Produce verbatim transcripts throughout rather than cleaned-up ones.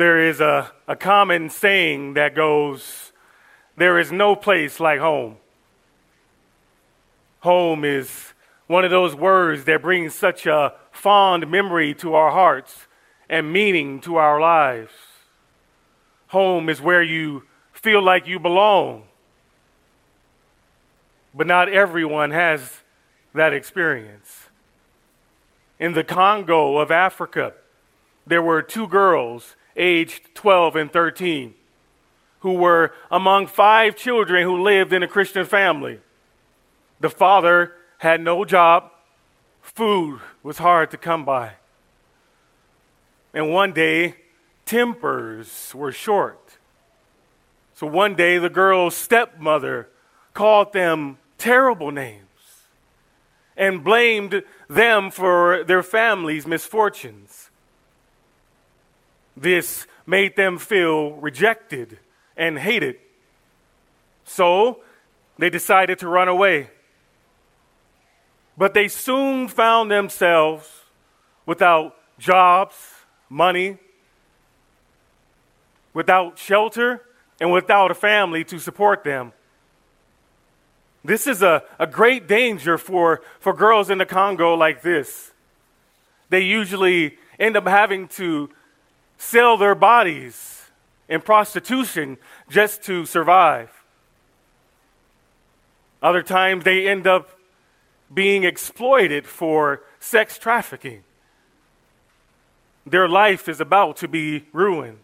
There is a, a common saying that goes, there is no place like home. Home is one of those words that brings such a fond memory to our hearts and meaning to our lives. Home is where you feel like you belong. But not everyone has that experience. In the Congo of Africa, there were two girls aged twelve and thirteen, who were among five children who lived in a Christian family. The father had no job. Food was hard to come by. And one day, tempers were short. So one day, the girl's stepmother called them terrible names and blamed them for their family's misfortunes. This made them feel rejected and hated. So they decided to run away. But they soon found themselves without jobs, money, without shelter, and without a family to support them. This is a, a great danger for, for girls in the Congo like this. They usually end up having to sell their bodies in prostitution just to survive. Other times they end up being exploited for sex trafficking. Their life is about to be ruined.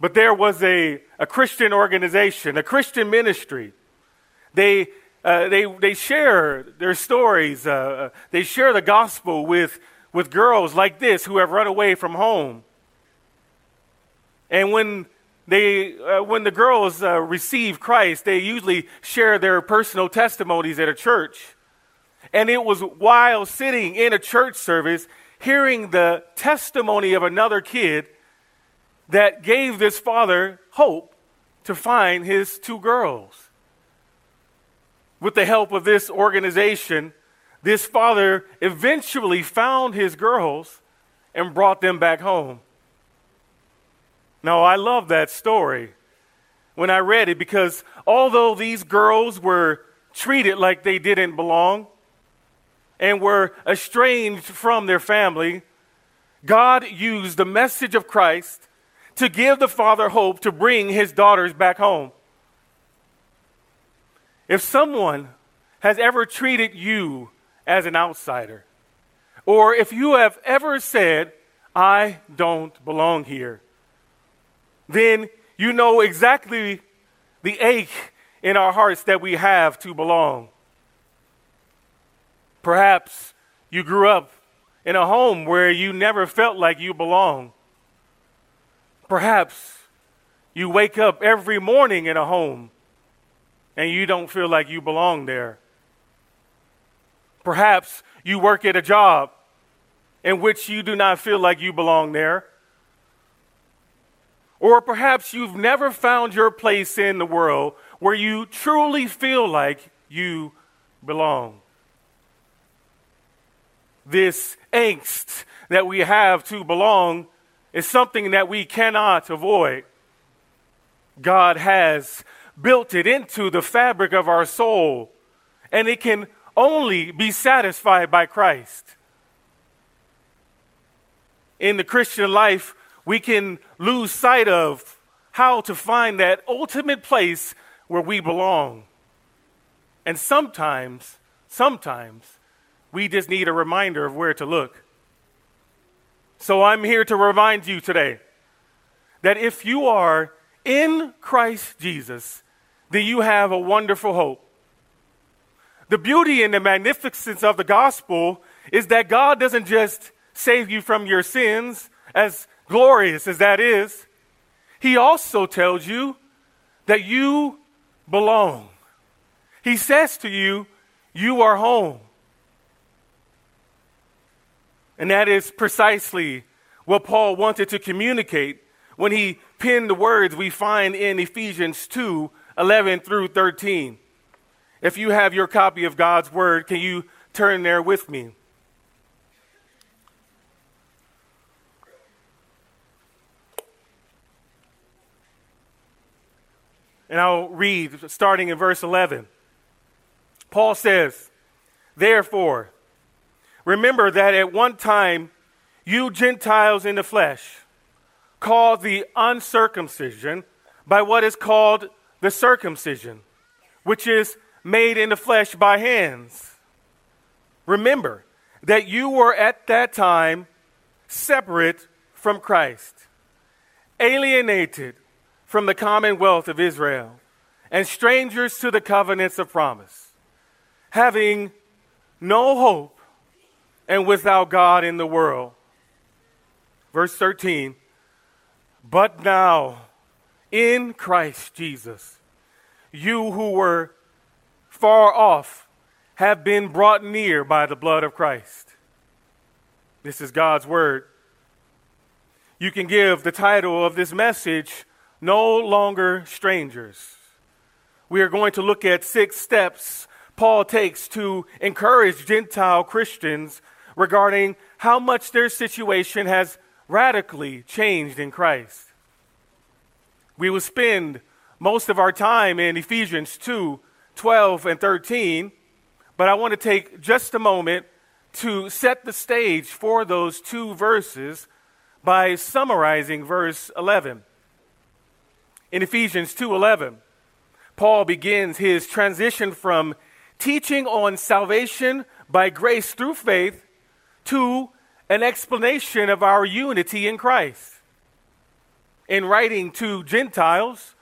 But there was a, a Christian organization, a Christian ministry. They uh, they they share their stories. Uh, they share the gospel with with girls like this who have run away from home. And when they, uh, when the girls uh, receive Christ, they usually share their personal testimonies at a church. And it was while sitting in a church service, hearing the testimony of another kid, that gave this father hope to find his two girls. With the help of this organization, this father eventually found his girls and brought them back home. Now, I love that story when I read it, because although these girls were treated like they didn't belong and were estranged from their family, God used the message of Christ to give the father hope to bring his daughters back home. If someone has ever treated you as an outsider, or if you have ever said, I don't belong here, then you know exactly the ache in our hearts that we have to belong. Perhaps you grew up in a home where you never felt like you belong. Perhaps you wake up every morning in a home and you don't feel like you belong there. Perhaps you work at a job in which you do not feel like you belong there. Or perhaps you've never found your place in the world where you truly feel like you belong. This angst that we have to belong is something that we cannot avoid. God has built it into the fabric of our soul, and it can only be satisfied by Christ. In the Christian life, we can lose sight of how to find that ultimate place where we belong. And sometimes, sometimes, we just need a reminder of where to look. So I'm here to remind you today that if you are in Christ Jesus, then you have a wonderful hope. The beauty and the magnificence of the gospel is that God doesn't just save you from your sins, as glorious as that is. He also tells you that you belong. He says to you, you are home. And that is precisely what Paul wanted to communicate when he penned the words we find in Ephesians two, eleven through thirteen. If you have your copy of God's Word, can you turn there with me? And I'll read starting in verse eleven. Paul says, "Therefore, remember that at one time you Gentiles in the flesh, called the uncircumcision by what is called the circumcision, which is made in the flesh by hands. Remember that you were at that time separate from Christ, alienated from the commonwealth of Israel, and strangers to the covenants of promise, having no hope and without God in the world." Verse thirteen, "But now in Christ Jesus, you who were far off have been brought near by the blood of Christ." This is God's word. You can give the title of this message, "No Longer Strangers." We are going to look at six steps Paul takes to encourage Gentile Christians regarding how much their situation has radically changed in Christ. We will spend most of our time in Ephesians two, twelve, and thirteen, but I want to take just a moment to set the stage for those two verses by summarizing verse eleven. In Ephesians two eleven, Paul begins his transition from teaching on salvation by grace through faith to an explanation of our unity in Christ. In writing to Gentiles,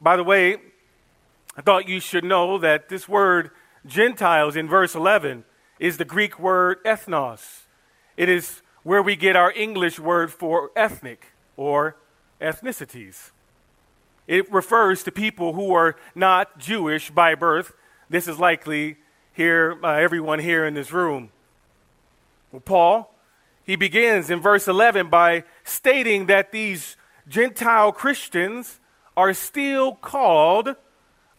by the way, I thought you should know that this word Gentiles in verse eleven is the Greek word ethnos. It is where we get our English word for ethnic or ethnicities. It refers to people who are not Jewish by birth. This is likely here, uh, everyone here in this room. Well, Paul, he begins in verse eleven by stating that these Gentile Christians are still called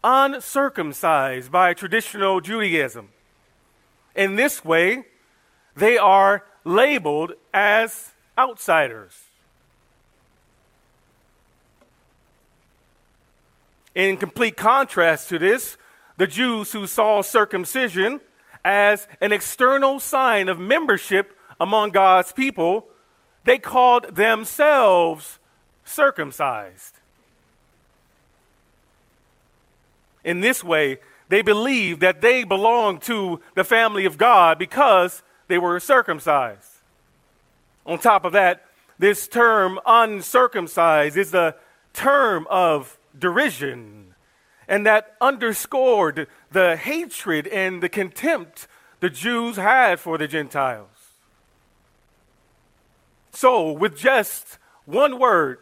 uncircumcised by traditional Judaism. In this way, they are labeled as outsiders. In complete contrast to this, the Jews who saw circumcision as an external sign of membership among God's people, they called themselves circumcised. In this way, they believed that they belonged to the family of God because they were circumcised. On top of that, this term uncircumcised is a term of derision, and that underscored the hatred and the contempt the Jews had for the Gentiles. So, with just one word,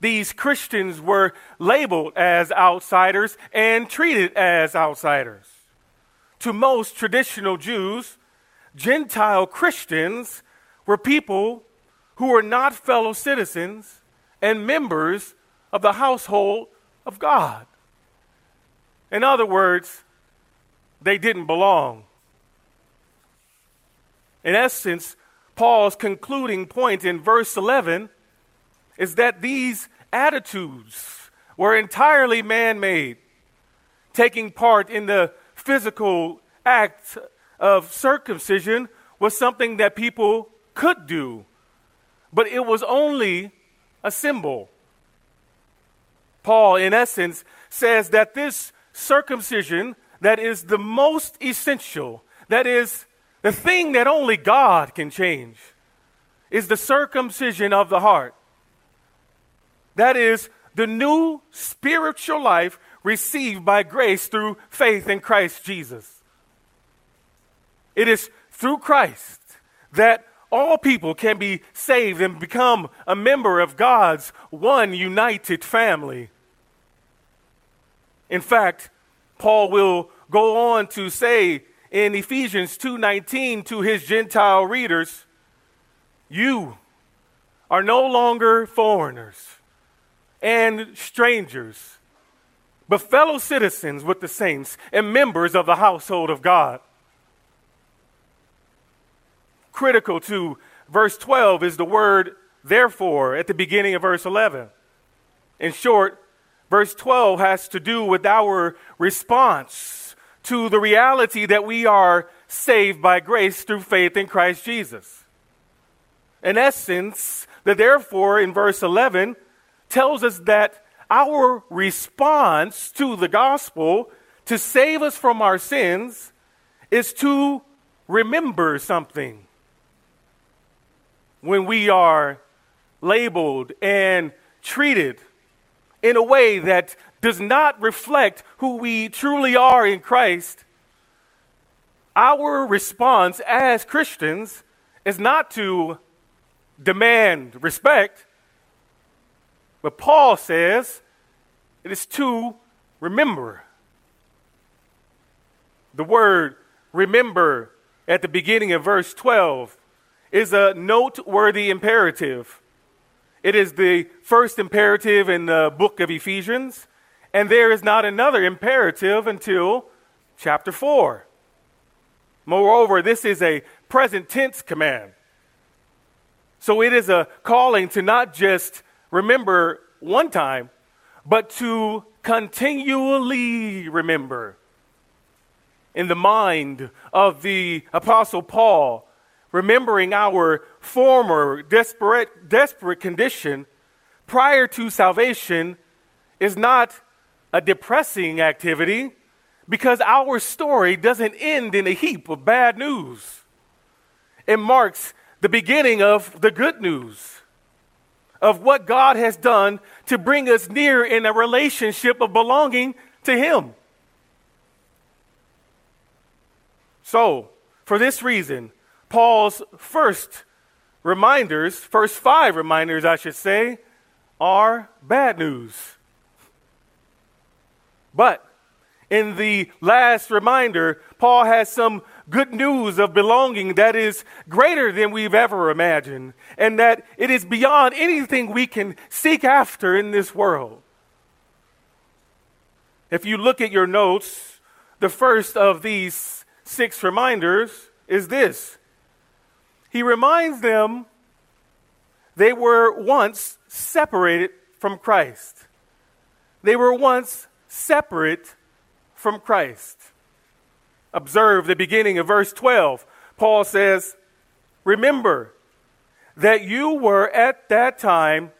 these Christians were labeled as outsiders and treated as outsiders. To most traditional Jews, Gentile Christians were people who were not fellow citizens and members of the household of God. In other words, they didn't belong. In essence, Paul's concluding point in verse eleven is that these attitudes were entirely man-made, taking part in the physical act of circumcision was something that people could do, but it was only a symbol. Paul, in essence, says that this circumcision that is the most essential, that is the thing that only God can change, is the circumcision of the heart. That is the new spiritual life received by grace through faith in Christ Jesus. It is through Christ that all people can be saved and become a member of God's one united family. In fact, Paul will go on to say in Ephesians two nineteen to his Gentile readers, "You are no longer foreigners and strangers, but fellow citizens with the saints and members of the household of God." Critical to verse twelve is the word "therefore" at the beginning of verse eleven. In short, Verse twelve has to do with our response to the reality that we are saved by grace through faith in Christ Jesus. In essence, the therefore in verse eleven tells us that our response to the gospel to save us from our sins is to remember something. When we are labeled and treated in a way that does not reflect who we truly are in Christ, our response as Christians is not to demand respect, but Paul says it is to remember. The word remember at the beginning of verse twelve is a noteworthy imperative. It is the first imperative in the book of Ephesians, and there is not another imperative until chapter four. Moreover, this is a present tense command. So it is a calling to not just remember one time, but to continually remember. In the mind of the Apostle Paul, remembering our former desperate, desperate condition prior to salvation is not a depressing activity, because our story doesn't end in a heap of bad news. It marks the beginning of the good news of what God has done to bring us near in a relationship of belonging to Him. So, for this reason, Paul's first reminders, first five reminders, I should say, are bad news. But in the last reminder, Paul has some good news of belonging that is greater than we've ever imagined, and that it is beyond anything we can seek after in this world. If you look at your notes, the first of these six reminders is this. He reminds them they were once separated from Christ. They were once separate from Christ. Observe the beginning of verse twelve. Paul says, "Remember that you were at that time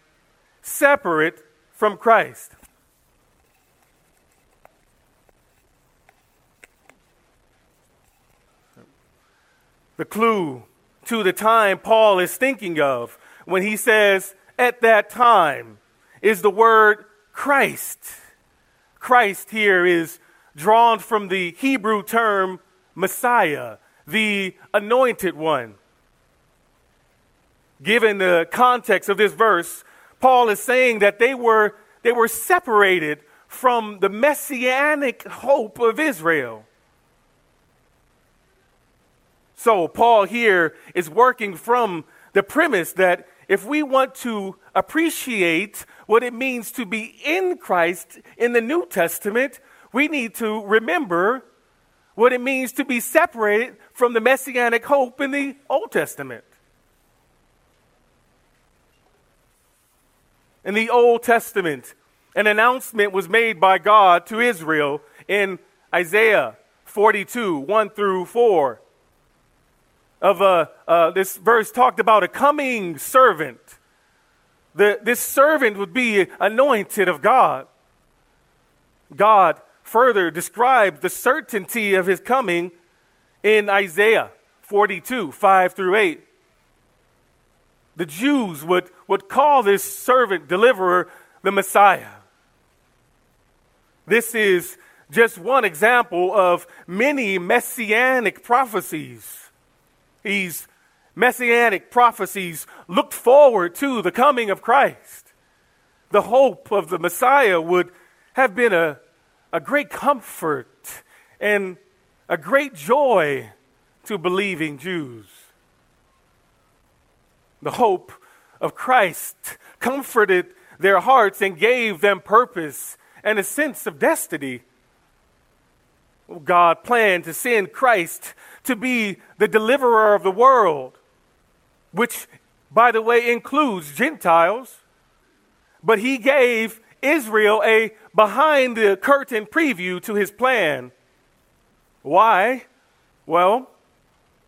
separate from Christ." The clue to the time Paul is thinking of when he says at that time is the word Christ. Christ here is drawn from the Hebrew term Messiah, the anointed one. Given the context of this verse, Paul is saying that they were, they were separated from the messianic hope of Israel. So Paul here is working from the premise that if we want to appreciate what it means to be in Christ in the New Testament, we need to remember what it means to be separated from the messianic hope in the Old Testament. In the Old Testament, an announcement was made by God to Israel in Isaiah forty-two, one through four. Of uh, uh, this verse talked about a coming servant. The, this servant would be anointed of God. God further described the certainty of his coming in Isaiah forty-two, five through eight. The Jews would, would call this servant deliverer the Messiah. This is just one example of many messianic prophecies. These messianic prophecies looked forward to the coming of Christ. The hope of the Messiah would have been a, a great comfort and a great joy to believing Jews. The hope of Christ comforted their hearts and gave them purpose and a sense of destiny. God planned to send Christ to be the deliverer of the world, which, by the way, includes Gentiles. But he gave Israel a behind-the-curtain preview to his plan. Why? Well,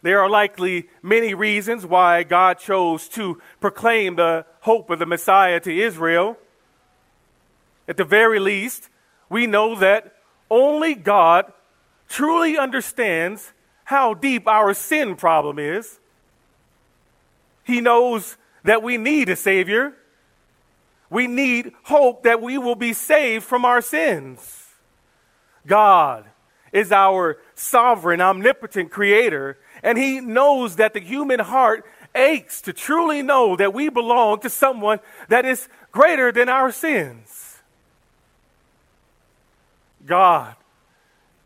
there are likely many reasons why God chose to proclaim the hope of the Messiah to Israel. At the very least, we know that only God truly understands how deep our sin problem is. He knows that we need a Savior. We need hope that we will be saved from our sins. God is our sovereign, omnipotent Creator, and He knows that the human heart aches to truly know that we belong to someone that is greater than our sins. God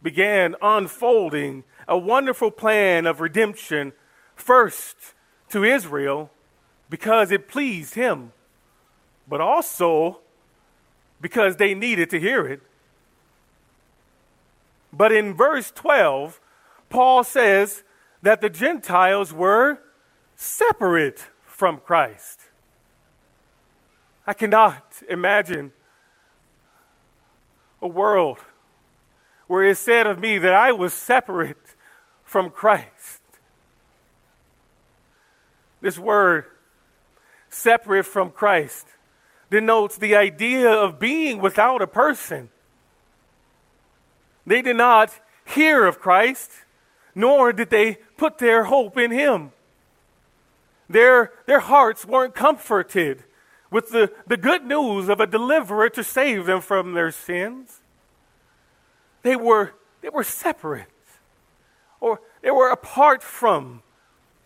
began unfolding a wonderful plan of redemption first to Israel because it pleased Him, but also because they needed to hear it. But in verse twelve, Paul says that the Gentiles were separate from Christ. I cannot imagine a world where it's said of me that I was separate from Christ. This word, separate from Christ, denotes the idea of being without a person. They did not hear of Christ, nor did they put their hope in Him. Their, their hearts weren't comforted with the, the good news of a deliverer to save them from their sins. They were, they were separate, or they were apart from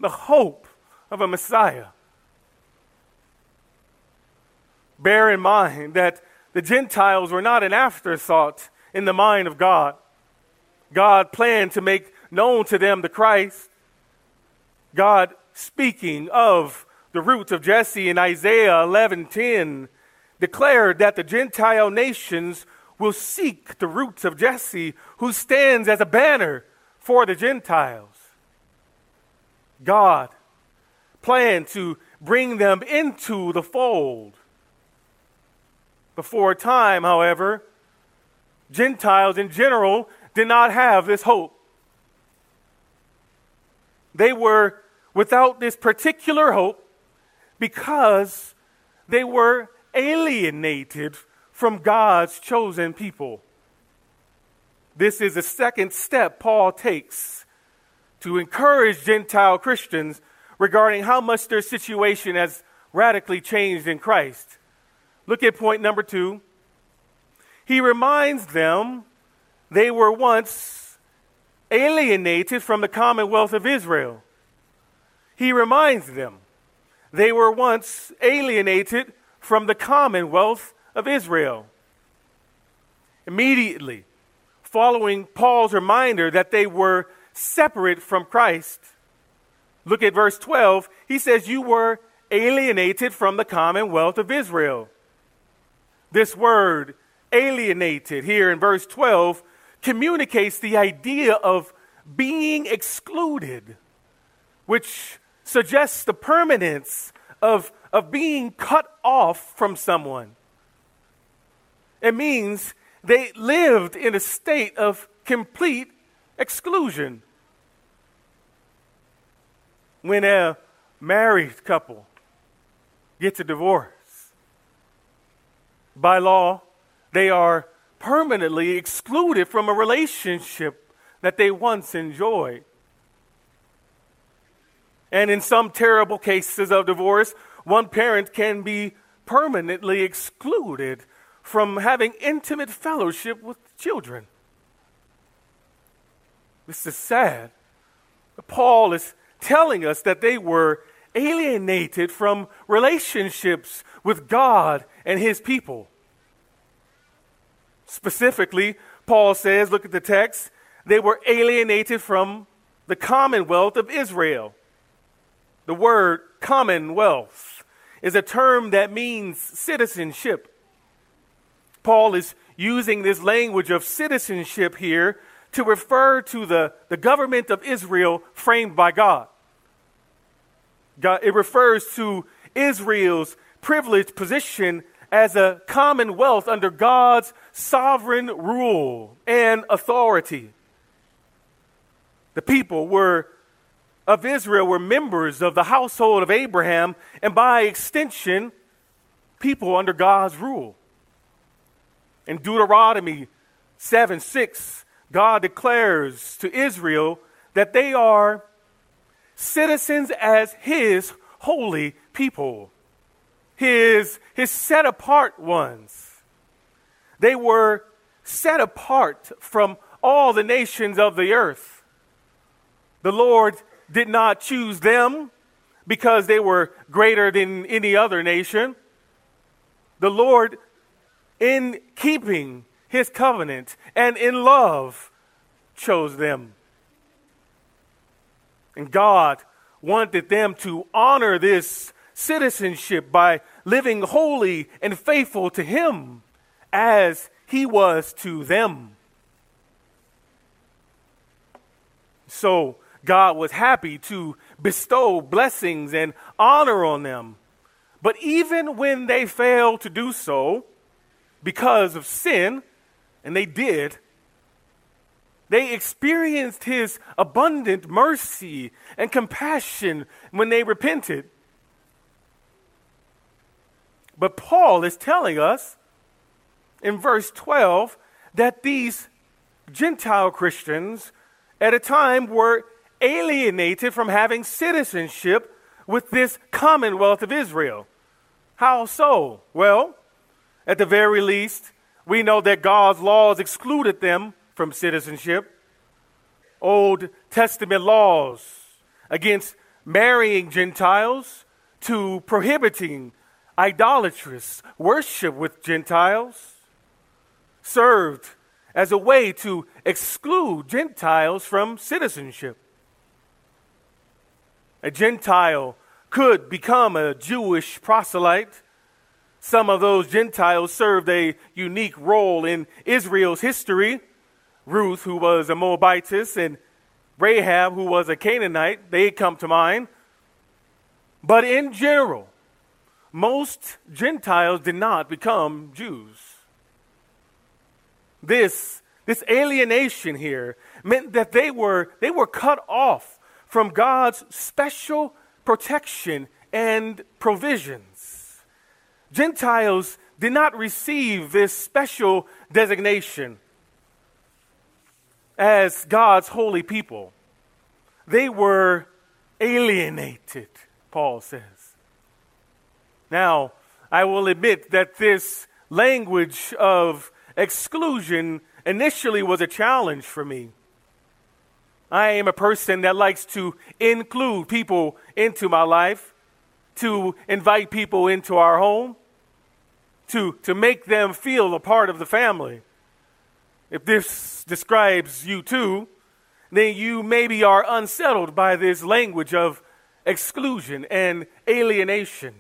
the hope of a Messiah. Bear in mind that the Gentiles were not an afterthought in the mind of God. God planned to make known to them the Christ. God, speaking of the roots of Jesse in Isaiah eleven ten, declared that the Gentile nations will seek the roots of Jesse, who stands as a banner for the Gentiles. God planned to bring them into the fold. Before time, however, Gentiles in general did not have this hope. They were without this particular hope because they were alienated from God's chosen people. This is the second step Paul takes to encourage Gentile Christians regarding how much their situation has radically changed in Christ. Look at point number two. He reminds them they were once alienated from the commonwealth of Israel. He reminds them they were once alienated from the commonwealth of Israel. Immediately following Paul's reminder that they were separate from Christ, look at verse twelve. He says, "You were alienated from the commonwealth of Israel." This word alienated here in verse twelve communicates the idea of being excluded, which suggests the permanence of, of being cut off from someone. It means they lived in a state of complete exclusion. When a married couple gets a divorce, by law, they are permanently excluded from a relationship that they once enjoyed. And in some terrible cases of divorce, one parent can be permanently excluded from having intimate fellowship with children. This is sad. Paul is telling us that they were alienated from relationships with God and His people. Specifically, Paul says, look at the text, they were alienated from the commonwealth of Israel. The word commonwealth is a term that means citizenship. Paul is using this language of citizenship here to refer to the, the government of Israel framed by God. God. It refers to Israel's privileged position as a commonwealth under God's sovereign rule and authority. The people were of Israel were members of the household of Abraham, and by extension, people under God's rule. In Deuteronomy seven six, God declares to Israel that they are citizens as his holy people, his, his set-apart ones. They were set apart from all the nations of the earth. The Lord did not choose them because they were greater than any other nation. The Lord, in keeping his covenant and in love, chose them. And God wanted them to honor this citizenship by living holy and faithful to him as he was to them. So God was happy to bestow blessings and honor on them. But even when they failed to do so because of sin, and they did, they experienced his abundant mercy and compassion when they repented. But Paul is telling us in verse twelve that these Gentile Christians at a time were alienated from having citizenship with this commonwealth of Israel. How so? Well, at the very least, we know that God's laws excluded them from citizenship. Old Testament laws against marrying Gentiles to prohibiting idolatrous worship with Gentiles served as a way to exclude Gentiles from citizenship. A Gentile could become a Jewish proselyte. Some of those Gentiles served a unique role in Israel's history. Ruth, who was a Moabitess, and Rahab, who was a Canaanite, they come to mind. But in general, most Gentiles did not become Jews. This, this alienation here meant that they were, they were cut off from God's special protection and provisions. Gentiles did not receive this special designation as God's holy people. They were alienated, Paul says. Now, I will admit that this language of exclusion initially was a challenge for me. I am a person that likes to include people into my life, to invite people into our home, to, to make them feel a part of the family. If this describes you too, then you maybe are unsettled by this language of exclusion and alienation.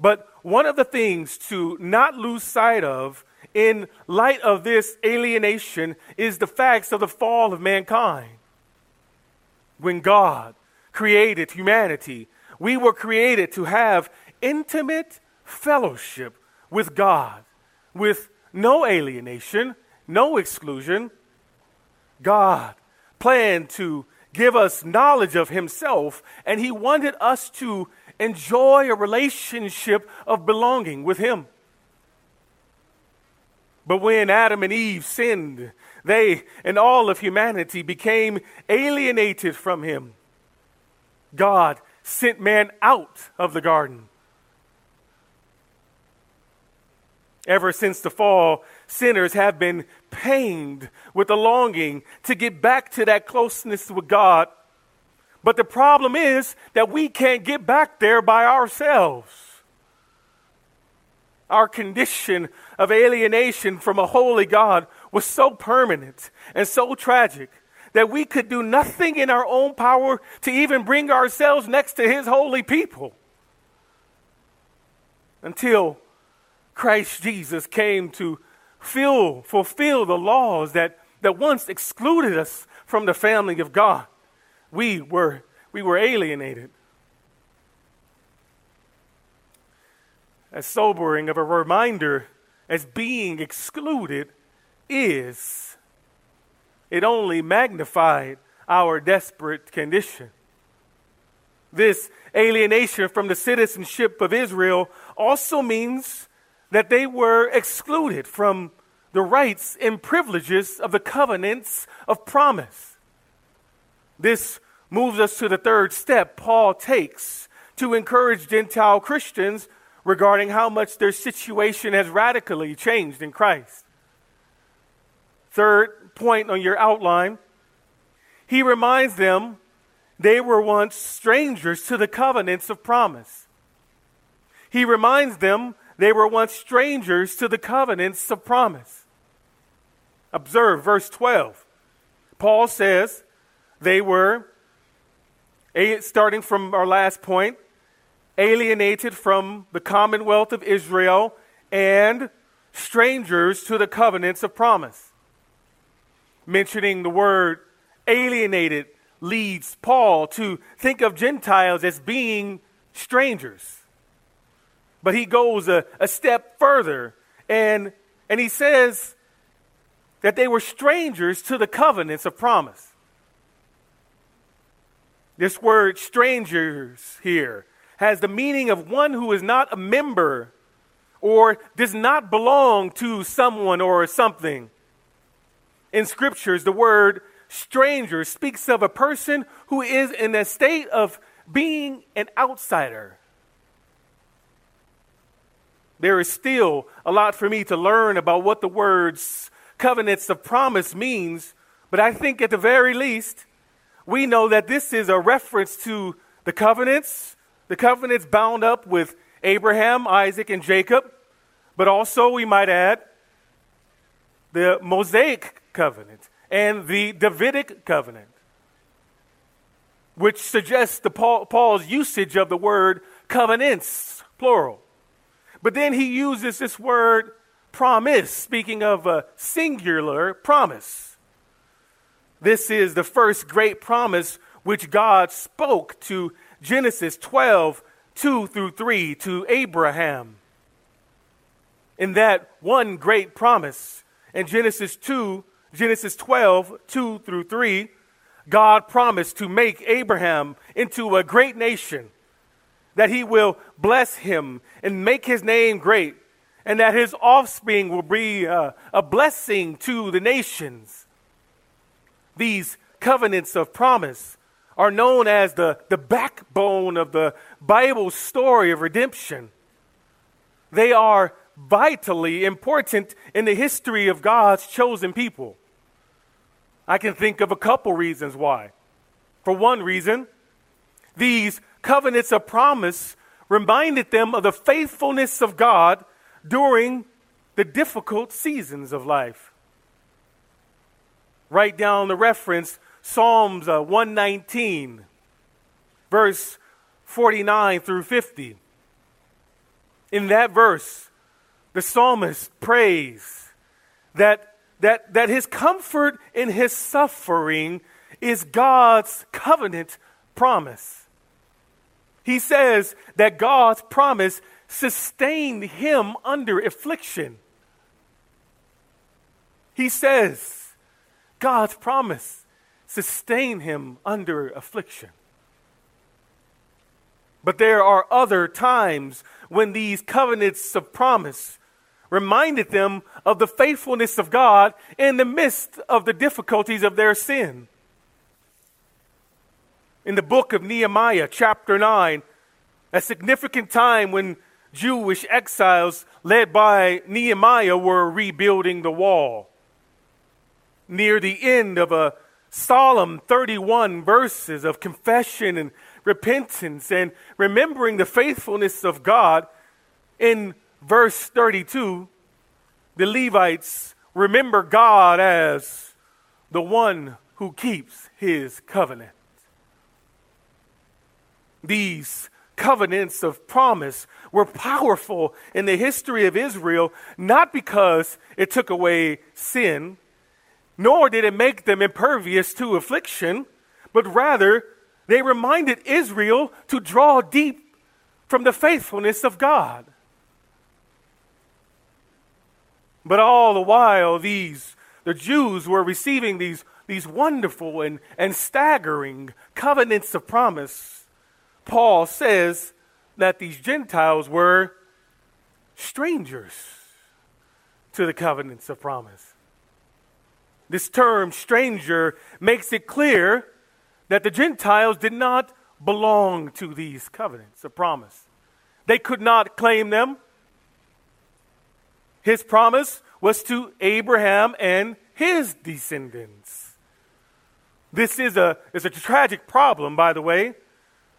But one of the things to not lose sight of in light of this alienation is the facts of the fall of mankind. When God created humanity, we were created to have intimate fellowship with God, with no alienation, no exclusion. God planned to give us knowledge of himself, and he wanted us to enjoy a relationship of belonging with him. But when Adam and Eve sinned, they and all of humanity became alienated from him. God sent man out of the garden. Ever since the fall, sinners have been pained with a longing to get back to that closeness with God. But the problem is that we can't get back there by ourselves. Our condition of alienation from a holy God was so permanent and so tragic that we could do nothing in our own power to even bring ourselves next to his holy people. Until Christ Jesus came to fill, fulfill the laws that, that once excluded us from the family of God, we were, we were alienated. as sobering of a reminder as being excluded is. It only magnified our desperate condition. This alienation from the citizenship of Israel also means that they were excluded from the rights and privileges of the covenants of promise. This moves us to the third step Paul takes to encourage Gentile Christians regarding how much their situation has radically changed in Christ. Third point on your outline, he reminds them they were once strangers to the covenants of promise. He reminds them they were once strangers to the covenants of promise. Observe verse twelve. Paul says they were, starting from our last point, alienated from the commonwealth of Israel and strangers to the covenants of promise. Mentioning the word alienated leads Paul to think of Gentiles as being strangers. But he goes a, a step further and, and he says that they were strangers to the covenants of promise. This word strangers here has the meaning of one who is not a member or does not belong to someone or something. In scriptures, the word stranger speaks of a person who is in a state of being an outsider. There is still a lot for me to learn about what the words covenants of promise means, but I think at the very least, we know that this is a reference to the covenants, the covenants bound up with Abraham, Isaac, and Jacob, but also we might add the Mosaic covenant and the Davidic covenant, which suggests the Paul, Paul's usage of the word covenants, plural. But then he uses this word promise, speaking of a singular promise. This is the first great promise which God spoke to Genesis twelve, two through three, to Abraham. In that one great promise, in Genesis two, Genesis twelve, two through three, God promised to make Abraham into a great nation, that he will bless him and make his name great, and that his offspring will be uh, a blessing to the nations. These covenants of promise are known as the, the backbone of the Bible's story of redemption. They are vitally important in the history of God's chosen people. I can think of a couple reasons why. For one reason, these covenants of promise reminded them of the faithfulness of God during the difficult seasons of life. Write down the reference, Psalms one nineteen, verse forty-nine through fifty. In that verse, the psalmist prays that, that, that his comfort in his suffering is God's covenant promise. He says that God's promise sustained him under affliction. He says God's promise sustained him under affliction. But there are other times when these covenants of promise reminded them of the faithfulness of God in the midst of the difficulties of their sin. In the book of Nehemiah, chapter nine, a significant time when Jewish exiles led by Nehemiah were rebuilding the wall. Near the end of a solemn thirty-one verses of confession and repentance and remembering the faithfulness of God, in verse thirty-two, the Levites remember God as the one who keeps his covenant. These covenants of promise were powerful in the history of Israel, not because it took away sin, nor did it make them impervious to affliction, but rather they reminded Israel to draw deep from the faithfulness of God. But all the while, these the Jews were receiving these, these wonderful and, and staggering covenants of promise. Paul says that these Gentiles were strangers to the covenants of promise. This term, stranger, makes it clear that the Gentiles did not belong to these covenants of promise. They could not claim them. His promise was to Abraham and his descendants. This is a, is a tragic problem, by the way.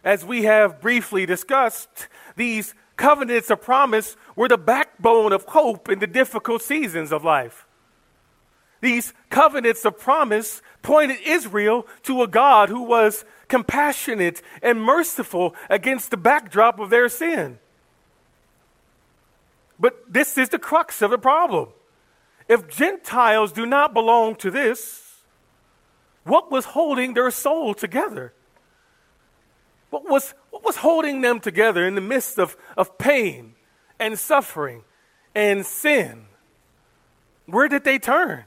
As we have briefly discussed, these covenants of promise were the backbone of hope in the difficult seasons of life. These covenants of promise pointed Israel to a God who was compassionate and merciful against the backdrop of their sin. But this is the crux of the problem. If Gentiles do not belong to this, what was holding their soul together? What was, what was holding them together in the midst of, of pain and suffering and sin? Where did they turn?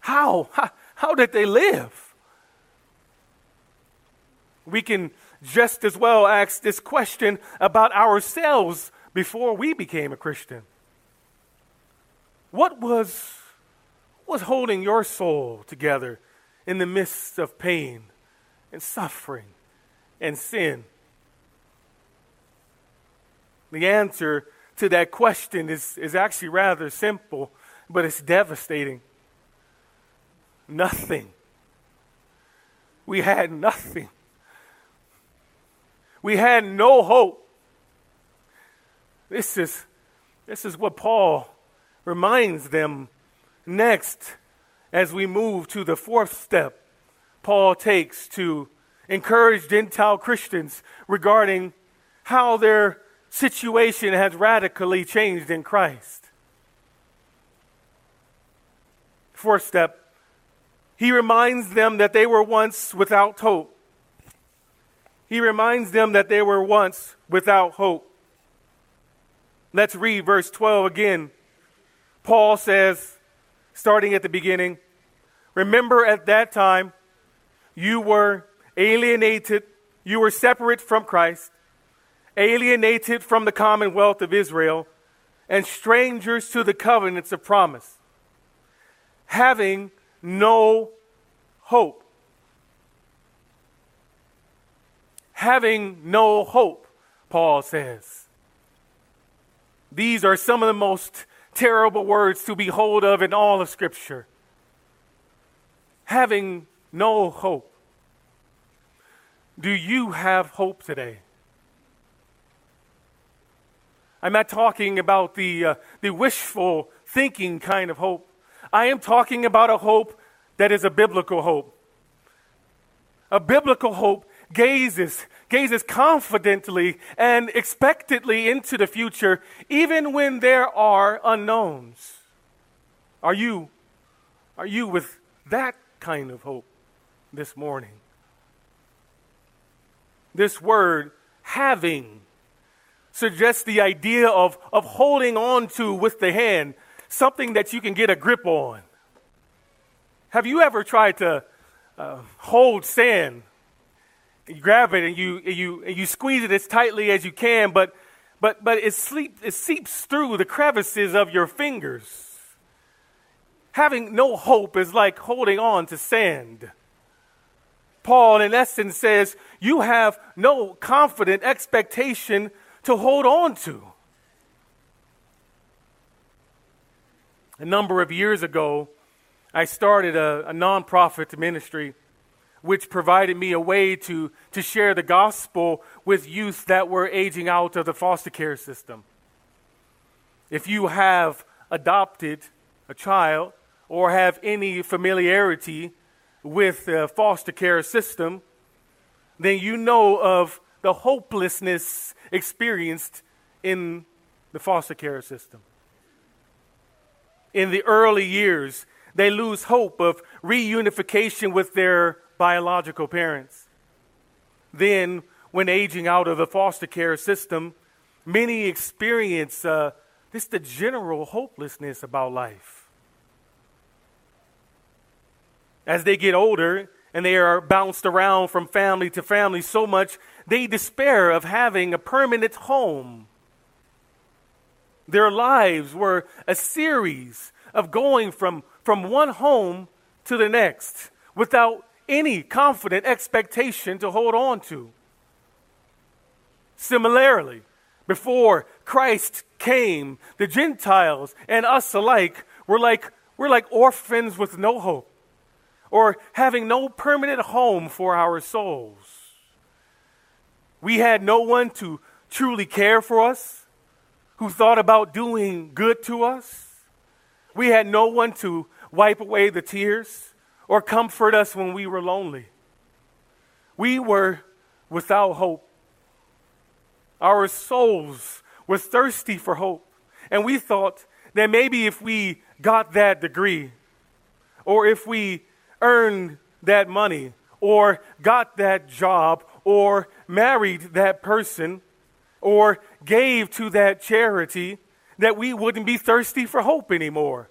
How? How, how did they live? We can just as well ask this question about ourselves before we became a Christian. What was, what was holding your soul together in the midst of pain and suffering and sin? The answer to that question is, is actually rather simple, but it's devastating. Nothing. We had nothing. We had no hope. This is, this is what Paul reminds them next as we move to the fourth step Paul takes to encourage Gentile Christians regarding how their situation has radically changed in Christ. Fourth step, he reminds them that they were once without hope. He reminds them that they were once without hope. Let's read verse twelve again. Paul says, starting at the beginning, remember at that time you were alienated, you were separate from Christ, alienated from the commonwealth of Israel, and strangers to the covenants of promise, having no hope. Having no hope, Paul says. These are some of the most terrible words to behold of in all of Scripture. Having no hope. Do you have hope today? I'm not talking about the, uh, the wishful thinking kind of hope. I am talking about a hope that is a biblical hope. A biblical hope gazes gazes confidently and expectantly into the future, even when there are unknowns. Are you, are you with that kind of hope this morning? This word, having, suggests the idea of, of holding on to with the hand, something that you can get a grip on. Have you ever tried to uh, hold sand? You grab it and you you you squeeze it as tightly as you can, but but but it sleep it seeps through the crevices of your fingers. Having no hope is like holding on to sand. Paul, in essence, says you have no confident expectation to hold on to. A number of years ago, I started a, a nonprofit ministry, which provided me a way to, to share the gospel with youth that were aging out of the foster care system. If you have adopted a child or have any familiarity with the foster care system, then you know of the hopelessness experienced in the foster care system. In the early years, they lose hope of reunification with their biological parents. Then, when aging out of the foster care system, many experience uh, This is the general hopelessness about life. As they get older and they are bounced around from family to family so much, they despair of having a permanent home. Their lives were a series of going from, from one home to the next without any confident expectation to hold on to. Similarly, before Christ came, the Gentiles and us alike were like, we're like orphans with no hope or having no permanent home for our souls. We had no one to truly care for us, who thought about doing good to us. We had no one to wipe away the tears or comfort us when we were lonely. We were without hope. Our souls were thirsty for hope, and we thought that maybe if we got that degree, or if we earned that money, or got that job, or married that person, or gave to that charity, that we wouldn't be thirsty for hope anymore.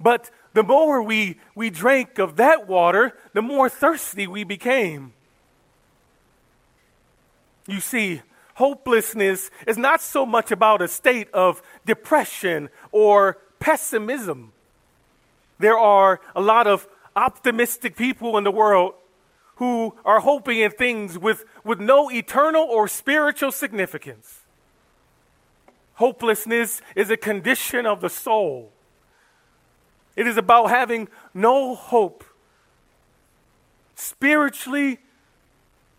But the more we, we drank of that water, the more thirsty we became. You see, hopelessness is not so much about a state of depression or pessimism. There are a lot of optimistic people in the world who are hoping in things with, with no eternal or spiritual significance. Hopelessness is a condition of the soul. It is about having no hope, spiritually,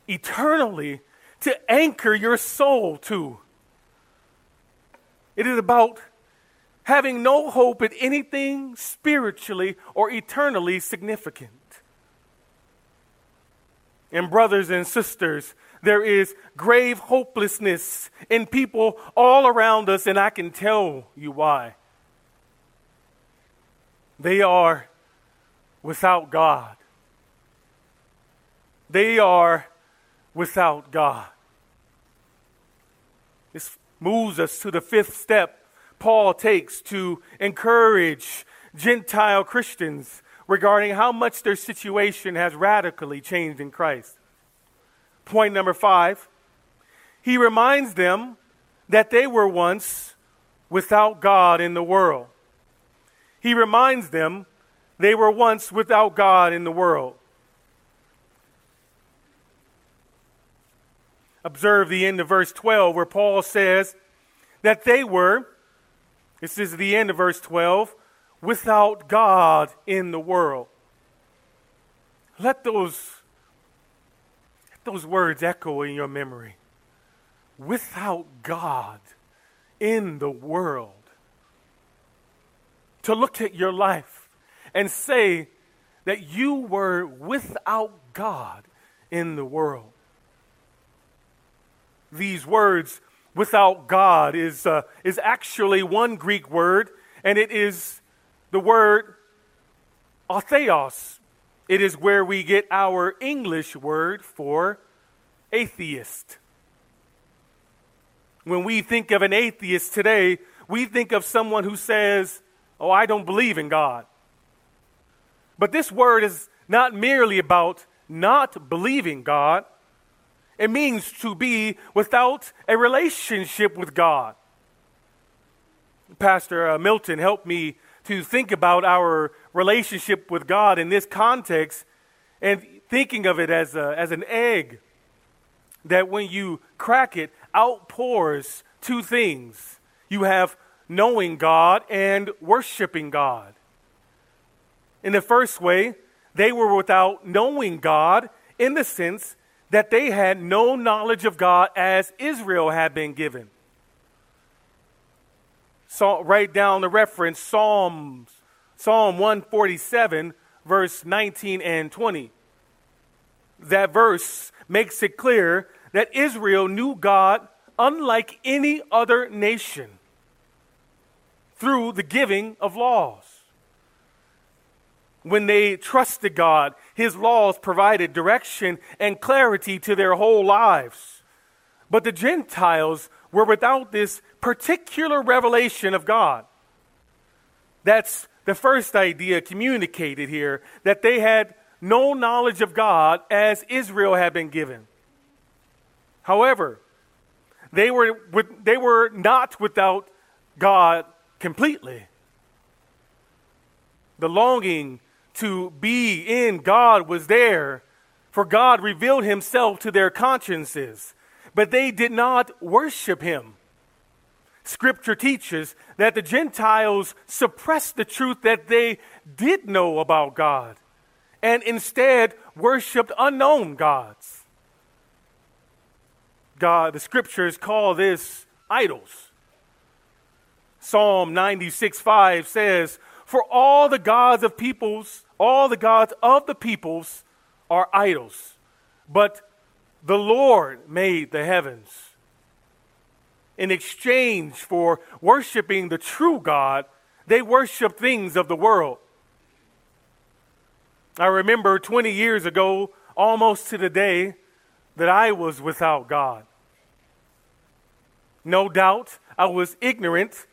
eternally, to anchor your soul to. It is about having no hope in anything spiritually or eternally significant. And brothers and sisters, there is grave hopelessness in people all around us, and I can tell you why. They are without God. They are without God. This moves us to the fifth step Paul takes to encourage Gentile Christians regarding how much their situation has radically changed in Christ. Point number five, he reminds them that they were once without God in the world. He reminds them they were once without God in the world. Observe the end of verse twelve where Paul says that they were, this is the end of verse twelve, without God in the world. Let those, let those words echo in your memory. Without God in the world. To look at your life and say that you were without God in the world. These words, without God, is, uh, is actually one Greek word, and it is the word atheos. It is where we get our English word for atheist. When we think of an atheist today, we think of someone who says, oh, I don't believe in God. But this word is not merely about not believing God. It means to be without a relationship with God. Pastor uh, Milton helped me to think about our relationship with God in this context and thinking of it as a, as an egg that when you crack it, out pours two things. You have knowing God and worshiping God. In the first way, they were without knowing God in the sense that they had no knowledge of God as Israel had been given. So write down the reference, Psalms, Psalm one forty-seven, verse nineteen and twenty. That verse makes it clear that Israel knew God unlike any other nation through the giving of laws. When they trusted God, his laws provided direction and clarity to their whole lives. But the Gentiles were without this particular revelation of God. That's the first idea communicated here, that they had no knowledge of God as Israel had been given. However, they were with, they were not without God completely. The longing to be in God was there, for God revealed himself to their consciences, but they did not worship him. Scripture teaches that the Gentiles suppressed the truth that they did know about God and instead worshiped unknown gods. God, the scriptures call this idols. Psalm ninety-six five says, "For all the gods of peoples, all the gods of the peoples are idols, but the Lord made the heavens." In exchange for worshiping the true God, they worship things of the world. I remember twenty years ago, almost to the day, that I was without God. No doubt, I was ignorant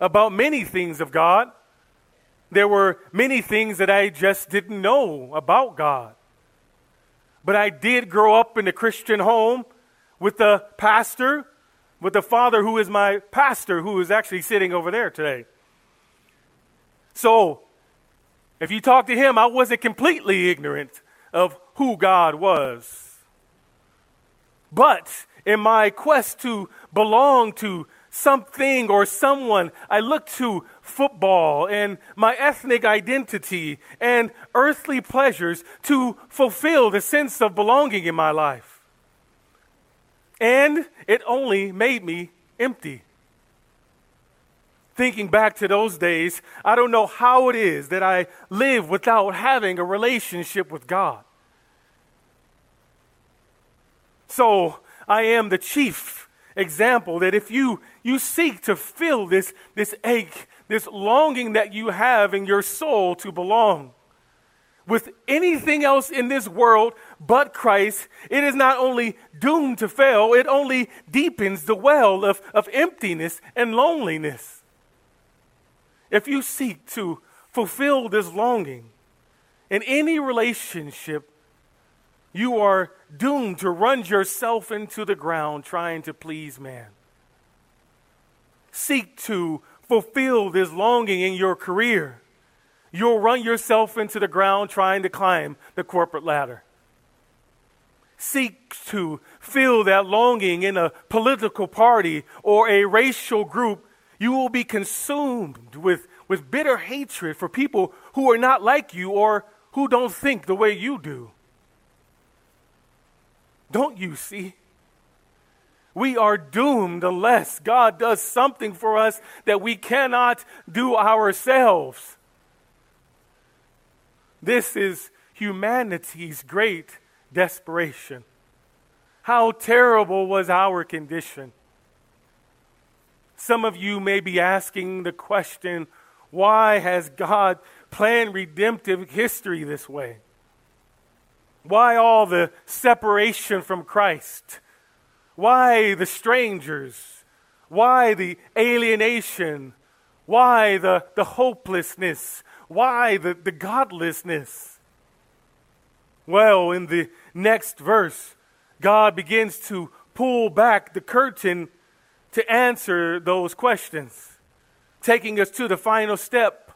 about many things of God. There were many things that I just didn't know about God. But I did grow up in a Christian home with a pastor, with the father who is my pastor, who is actually sitting over there today. So, if you talk to him, I wasn't completely ignorant of who God was. But in my quest to belong to something or someone, I looked to football and my ethnic identity and earthly pleasures to fulfill the sense of belonging in my life. And it only made me empty. Thinking back to those days, I don't know how it is that I live without having a relationship with God. So I am the chief example that if you, you seek to fill this, this ache, this longing that you have in your soul to belong with anything else in this world but Christ, it is not only doomed to fail, it only deepens the well of, of emptiness and loneliness. If you seek to fulfill this longing in any relationship, you are doomed to run yourself into the ground trying to please man. Seek to fulfill this longing in your career. You'll run yourself into the ground trying to climb the corporate ladder. Seek to fill that longing in a political party or a racial group. You will be consumed with, with bitter hatred for people who are not like you or who don't think the way you do. Don't you see? We are doomed unless God does something for us that we cannot do ourselves. This is humanity's great desperation. How terrible was our condition? Some of you may be asking the question, why has God planned redemptive history this way? Why all the separation from Christ? Why the strangers? Why the alienation? Why the, the hopelessness? Why the, the godlessness? Well, in the next verse, God begins to pull back the curtain to answer those questions, taking us to the final step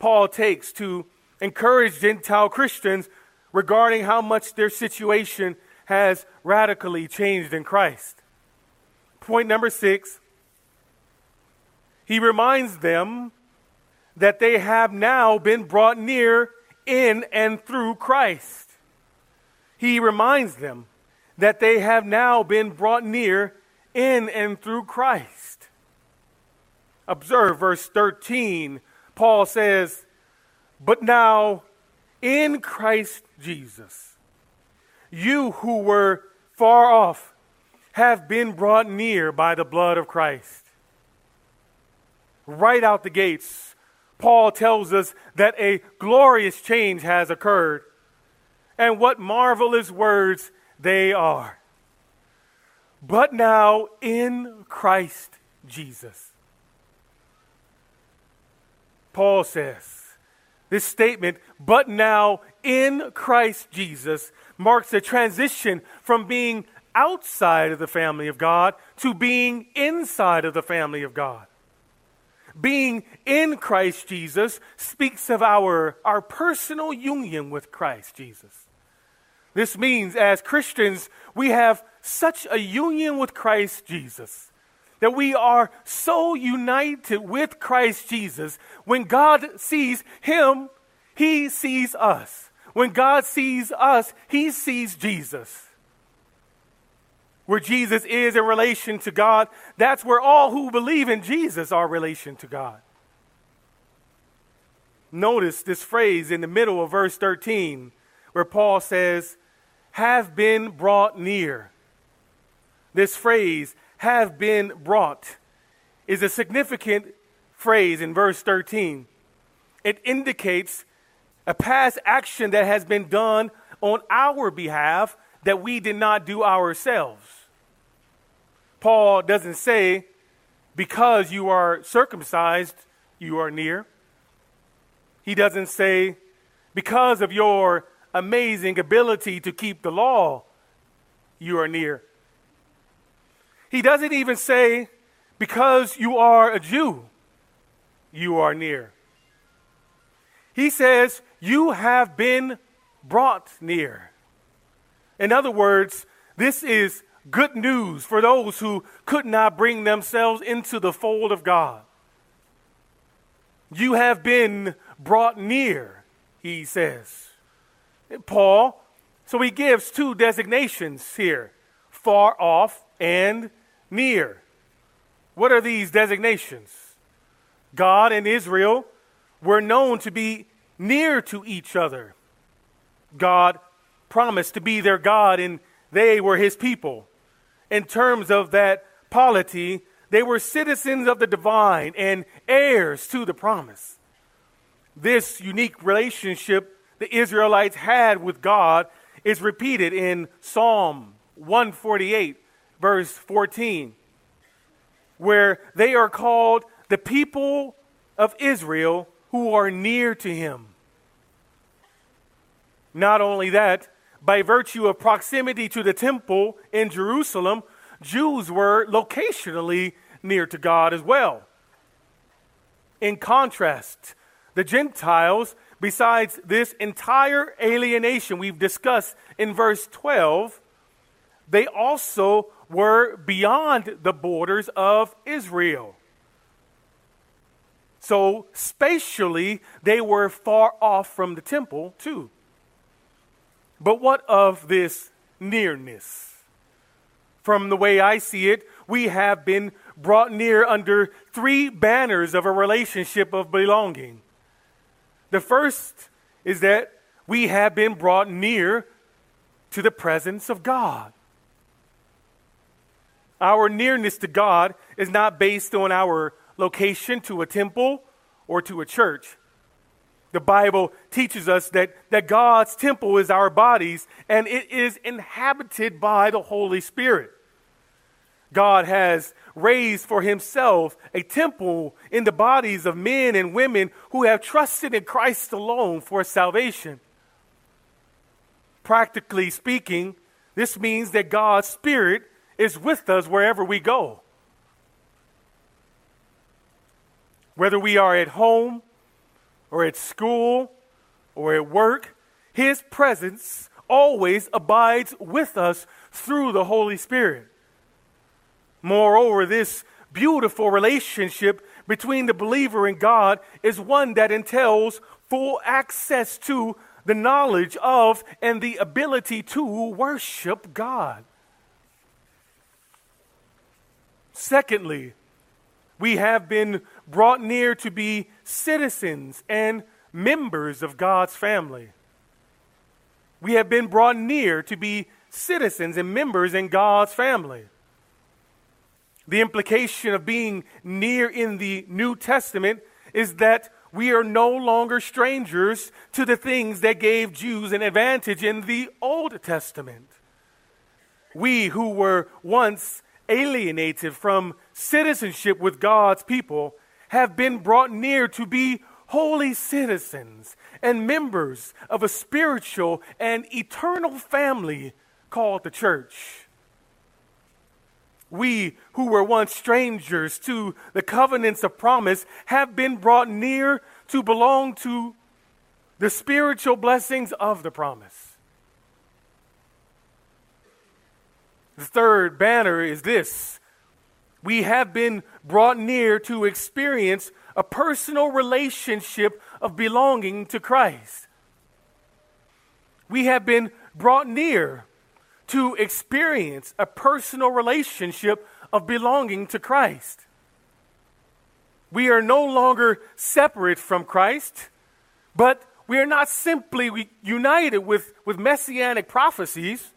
Paul takes to encourage Gentile Christians regarding how much their situation has radically changed in Christ. Point number six, he reminds them that they have now been brought near in and through Christ. He reminds them that they have now been brought near in and through Christ. Observe verse thirteen. Paul says, "But now in Christ Jesus, you who were far off have been brought near by the blood of Christ." Right out the gates, Paul tells us that a glorious change has occurred. And what marvelous words they are. but now in Christ Jesus. Paul says, this statement, but now in Christ Jesus, marks a transition from being outside of the family of God to being inside of the family of God. Being in Christ Jesus speaks of our, our personal union with Christ Jesus. This means as Christians, we have such a union with Christ Jesus that we are so united with Christ Jesus. When God sees him, he sees us. When God sees us, he sees Jesus. Where Jesus is in relation to God, that's where all who believe in Jesus are in relation to God. Notice this phrase in the middle of verse thirteen, where Paul says, have been brought near. This phrase, have been brought, is a significant phrase in verse thirteen. It indicates a past action that has been done on our behalf that we did not do ourselves. Paul doesn't say, because you are circumcised, you are near. He doesn't say, because of your amazing ability to keep the law, you are near. He doesn't even say, because you are a Jew, you are near. He says, you have been brought near. In other words, this is good news for those who could not bring themselves into the fold of God. You have been brought near, he says. Paul, so he gives two designations here, far off and near. What are these designations? God and Israel were known to be near to each other. God promised to be their God, and they were his people. In terms of that polity, they were citizens of the divine and heirs to the promise. This unique relationship the Israelites had with God is repeated in Psalm one forty-eight, verse fourteen, where they are called the people of Israel who are near to him. Not only that, by virtue of proximity to the temple in Jerusalem, Jews were locationally near to God as well. In contrast, the Gentiles, besides this entire alienation we've discussed in verse twelve, they also were beyond the borders of Israel. So spatially, they were far off from the temple too. But what of this nearness? From the way I see it, we have been brought near under three banners of a relationship of belonging. The first is that we have been brought near to the presence of God. Our nearness to God is not based on our location to a temple or to a church. The Bible teaches us that, that God's temple is our bodies, and it is inhabited by the Holy Spirit. God has raised for himself a temple in the bodies of men and women who have trusted in Christ alone for salvation. Practically speaking, this means that God's Spirit is with us wherever we go. Whether we are at home, or at school, or at work, his presence always abides with us through the Holy Spirit. Moreover, this beautiful relationship between the believer and God is one that entails full access to the knowledge of and the ability to worship God. Secondly, we have been brought near to be citizens and members of God's family. We have been brought near to be citizens and members in God's family. The implication of being near in the New Testament is that we are no longer strangers to the things that gave Jews an advantage in the Old Testament. we who were once alienated from citizenship with God's people have been brought near to be holy citizens and members of a spiritual and eternal family called the church. We who were once strangers to the covenants of promise have been brought near to belong to the spiritual blessings of the promise. The third banner is this: we have been brought near to experience a personal relationship of belonging to Christ. We have been brought near to experience a personal relationship of belonging to Christ. We are no longer separate from Christ, but we are not simply united with, with messianic prophecies.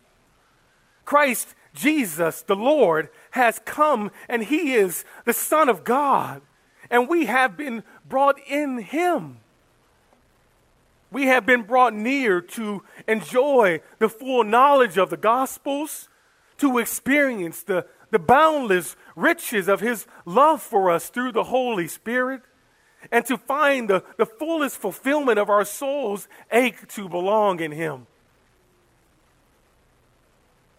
Christ Jesus, the Lord, has come, and he is the Son of God, and we have been brought in him. We have been brought near to enjoy the full knowledge of the Gospels, to experience the, the boundless riches of his love for us through the Holy Spirit, and to find the, the fullest fulfillment of our soul's ache to belong in him.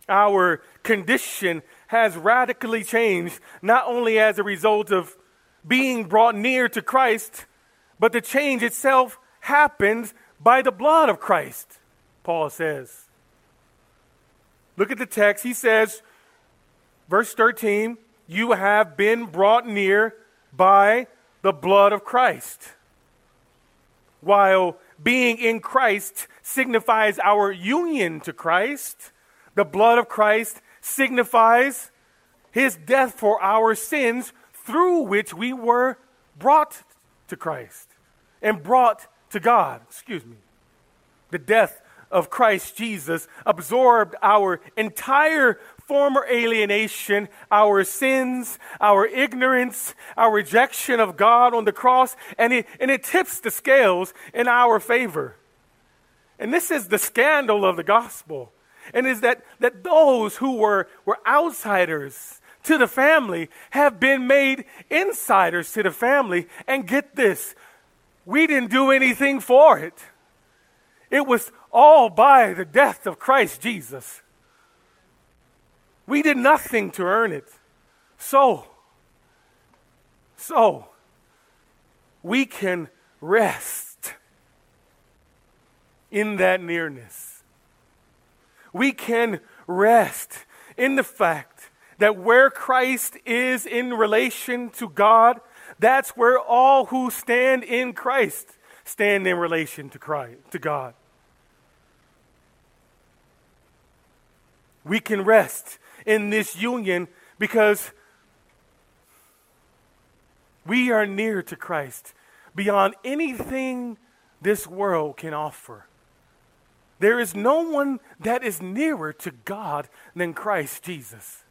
Our condition has radically changed, not only as a result of being brought near to Christ, but the change itself happens by the blood of Christ, Paul says. Look at the text. He says, verse thirteen, you have been brought near by the blood of Christ. While being in Christ signifies our union to Christ, the blood of Christ signifies his death for our sins, through which we were brought to Christ and brought to God. Excuse me. The death of Christ Jesus absorbed our entire former alienation, our sins, our ignorance, our rejection of God on the cross, and it, and it tips the scales in our favor. And this is the scandal of the gospel, and is that, that those who were, were outsiders to the family have been made insiders to the family. And get this, we didn't do anything for it. It was all by the death of Christ Jesus. We did nothing to earn it. So, so, we can rest in that nearness. We can rest in the fact that where Christ is in relation to God, that's where all who stand in Christ stand in relation to Christ, to God. We can rest in this union because we are near to Christ beyond anything this world can offer. There is no one that is nearer to God than Christ Jesus,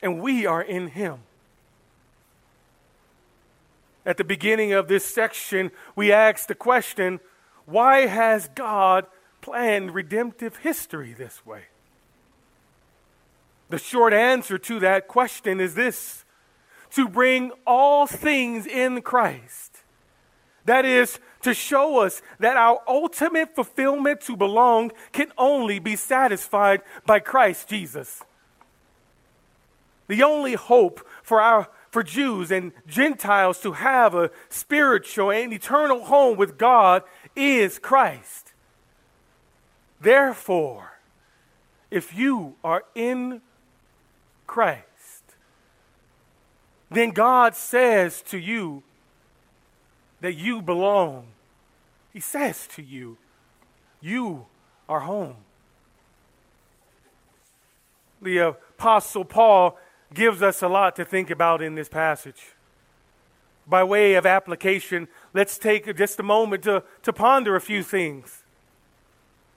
and we are in him. At the beginning of this section, we asked the question, why has God planned redemptive history this way? The short answer to that question is this: to bring all things in Christ. That is, to show us that our ultimate fulfillment to belong can only be satisfied by Christ Jesus. The only hope for our for Jews and Gentiles to have a spiritual and eternal home with God is Christ. Therefore, if you are in Christ, then God says to you that you belong. He says to you, you are home. The Apostle Paul gives us a lot to think about in this passage. By way of application, let's take just a moment to, to ponder a few things.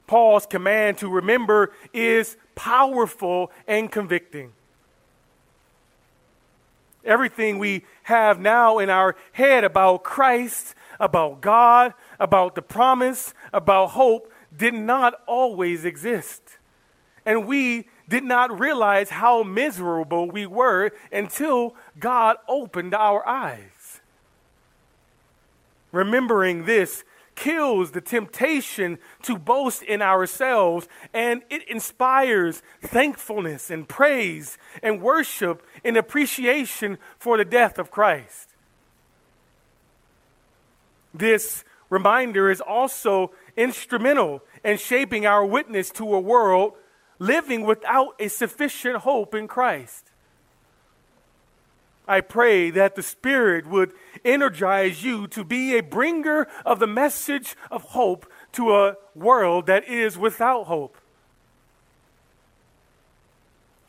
Paul's command to remember is powerful and convicting. Everything we have now in our head about Christ, about God, about the promise, about hope, did not always exist. And we did not realize how miserable we were until God opened our eyes. Remembering this kills the temptation to boast in ourselves, and it inspires thankfulness and praise and worship and appreciation for the death of Christ. This reminder is also instrumental in shaping our witness to a world living without a sufficient hope in Christ. I pray that the Spirit would energize you to be a bringer of the message of hope to a world that is without hope.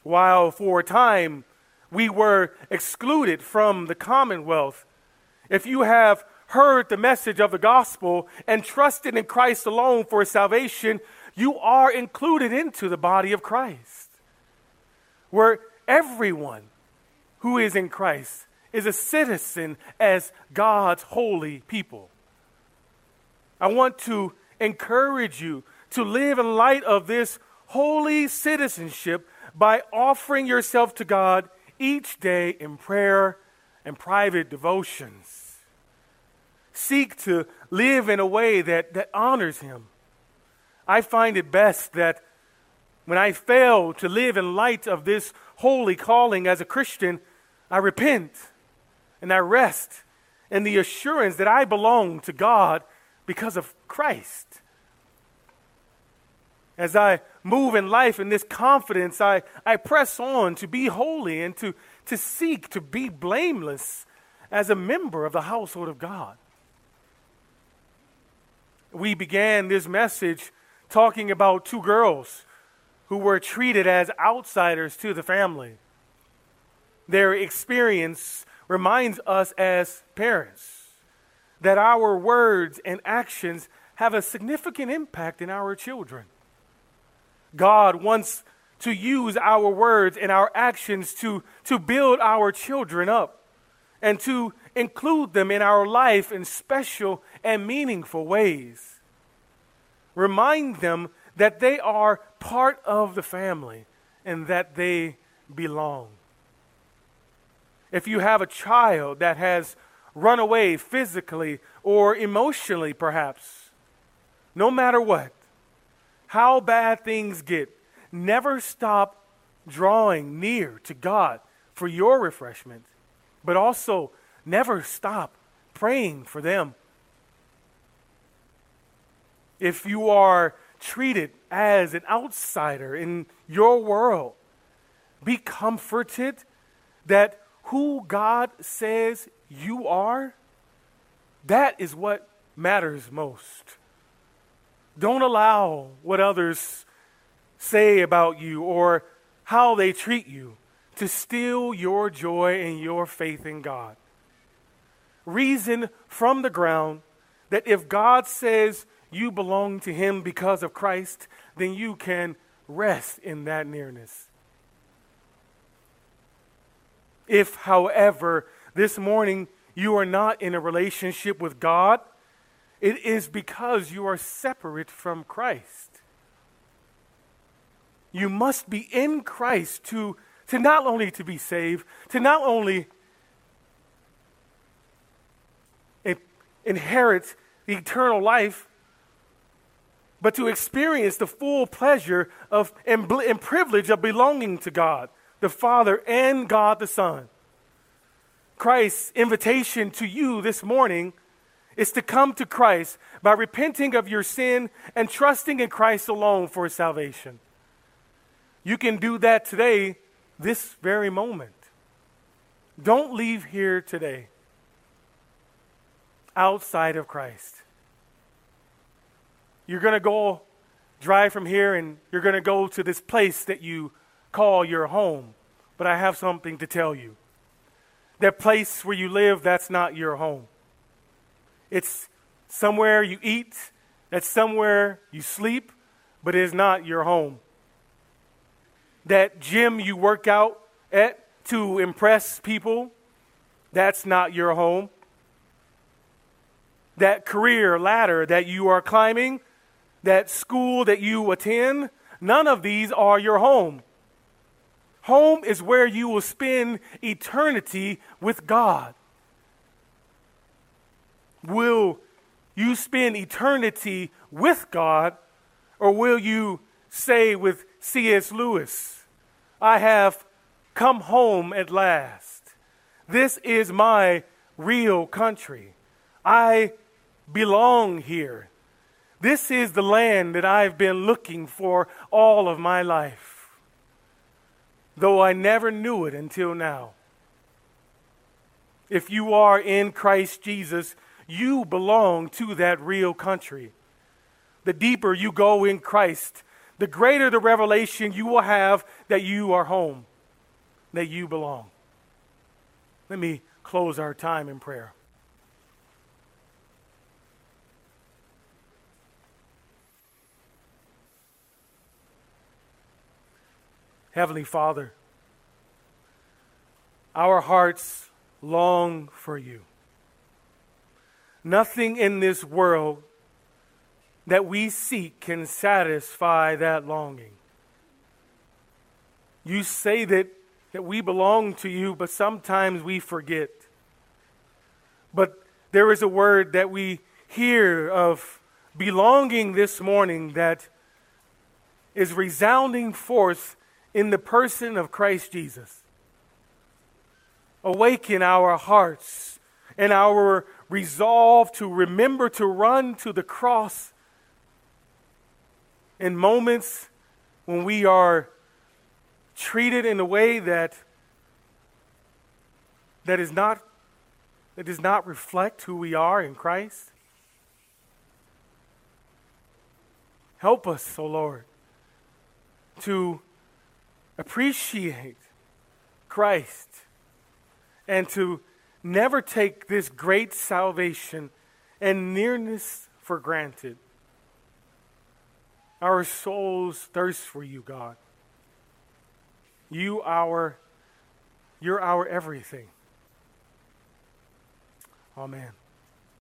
While for a time we were excluded from the commonwealth, if you have heard the message of the gospel and trusted in Christ alone for salvation, you are included into the body of Christ, where everyone who is in Christ is a citizen as God's holy people. I want to encourage you to live in light of this holy citizenship by offering yourself to God each day in prayer and private devotions. Seek to live in a way that, that honors Him. I find it best that when I fail to live in light of this holy calling as a Christian, I repent and I rest in the assurance that I belong to God because of Christ. As I move in life in this confidence, I, I press on to be holy and to, to seek to be blameless as a member of the household of God. We began this message talking about two girls who were treated as outsiders to the family. Their experience reminds us as parents that our words and actions have a significant impact in our children. God wants to use our words and our actions to, to build our children up and to include them in our life in special and meaningful ways. Remind them that they are part of the family and that they belong. If you have a child that has run away physically or emotionally, perhaps, no matter what, how bad things get, never stop drawing near to God for your refreshment, but also never stop praying for them. If you are treated as an outsider in your world, be comforted that who God says you are, that is what matters most. Don't allow what others say about you or how they treat you to steal your joy and your faith in God. Reason from the ground that if God says you belong to Him because of Christ, then you can rest in that nearness. If, however, this morning you are not in a relationship with God, it is because you are separate from Christ. You must be in Christ to, to not only to be saved, to not only inherit the eternal life, but to experience the full pleasure of and, bl- and privilege of belonging to God the Father and God the Son. Christ's invitation to you this morning is to come to Christ by repenting of your sin and trusting in Christ alone for salvation. You can do that today, this very moment. Don't leave here today outside of Christ. You're going to go drive from here and you're going to go to this place that you call your home. But I have something to tell you. That place where you live, that's not your home. It's somewhere you eat, that's somewhere you sleep, but it is not your home. That gym you work out at to impress people, that's not your home. That career ladder that you are climbing, that school that you attend, none of these are your home. Home is where you will spend eternity with God. Will you spend eternity with God, or will you say with C S Lewis, I have come home at last. This is my real country. I belong here. This is the land that I've been looking for all of my life, though I never knew it until now. If you are in Christ Jesus, you belong to that real country. The deeper you go in Christ, the greater the revelation you will have that you are home, that you belong. Let me close our time in prayer. Heavenly Father, our hearts long for you. Nothing in this world that we seek can satisfy that longing. You say that, that we belong to you, but sometimes we forget. But there is a word that we hear of belonging this morning that is resounding forth in the person of Christ Jesus. Awaken our hearts and our resolve to remember to run to the cross in moments when we are treated in a way that, that is not, that does not reflect who we are in Christ. Help us, O Lord, to appreciate Christ and to never take this great salvation and nearness for granted. Our souls thirst for you, God. You our, you're our everything. Amen.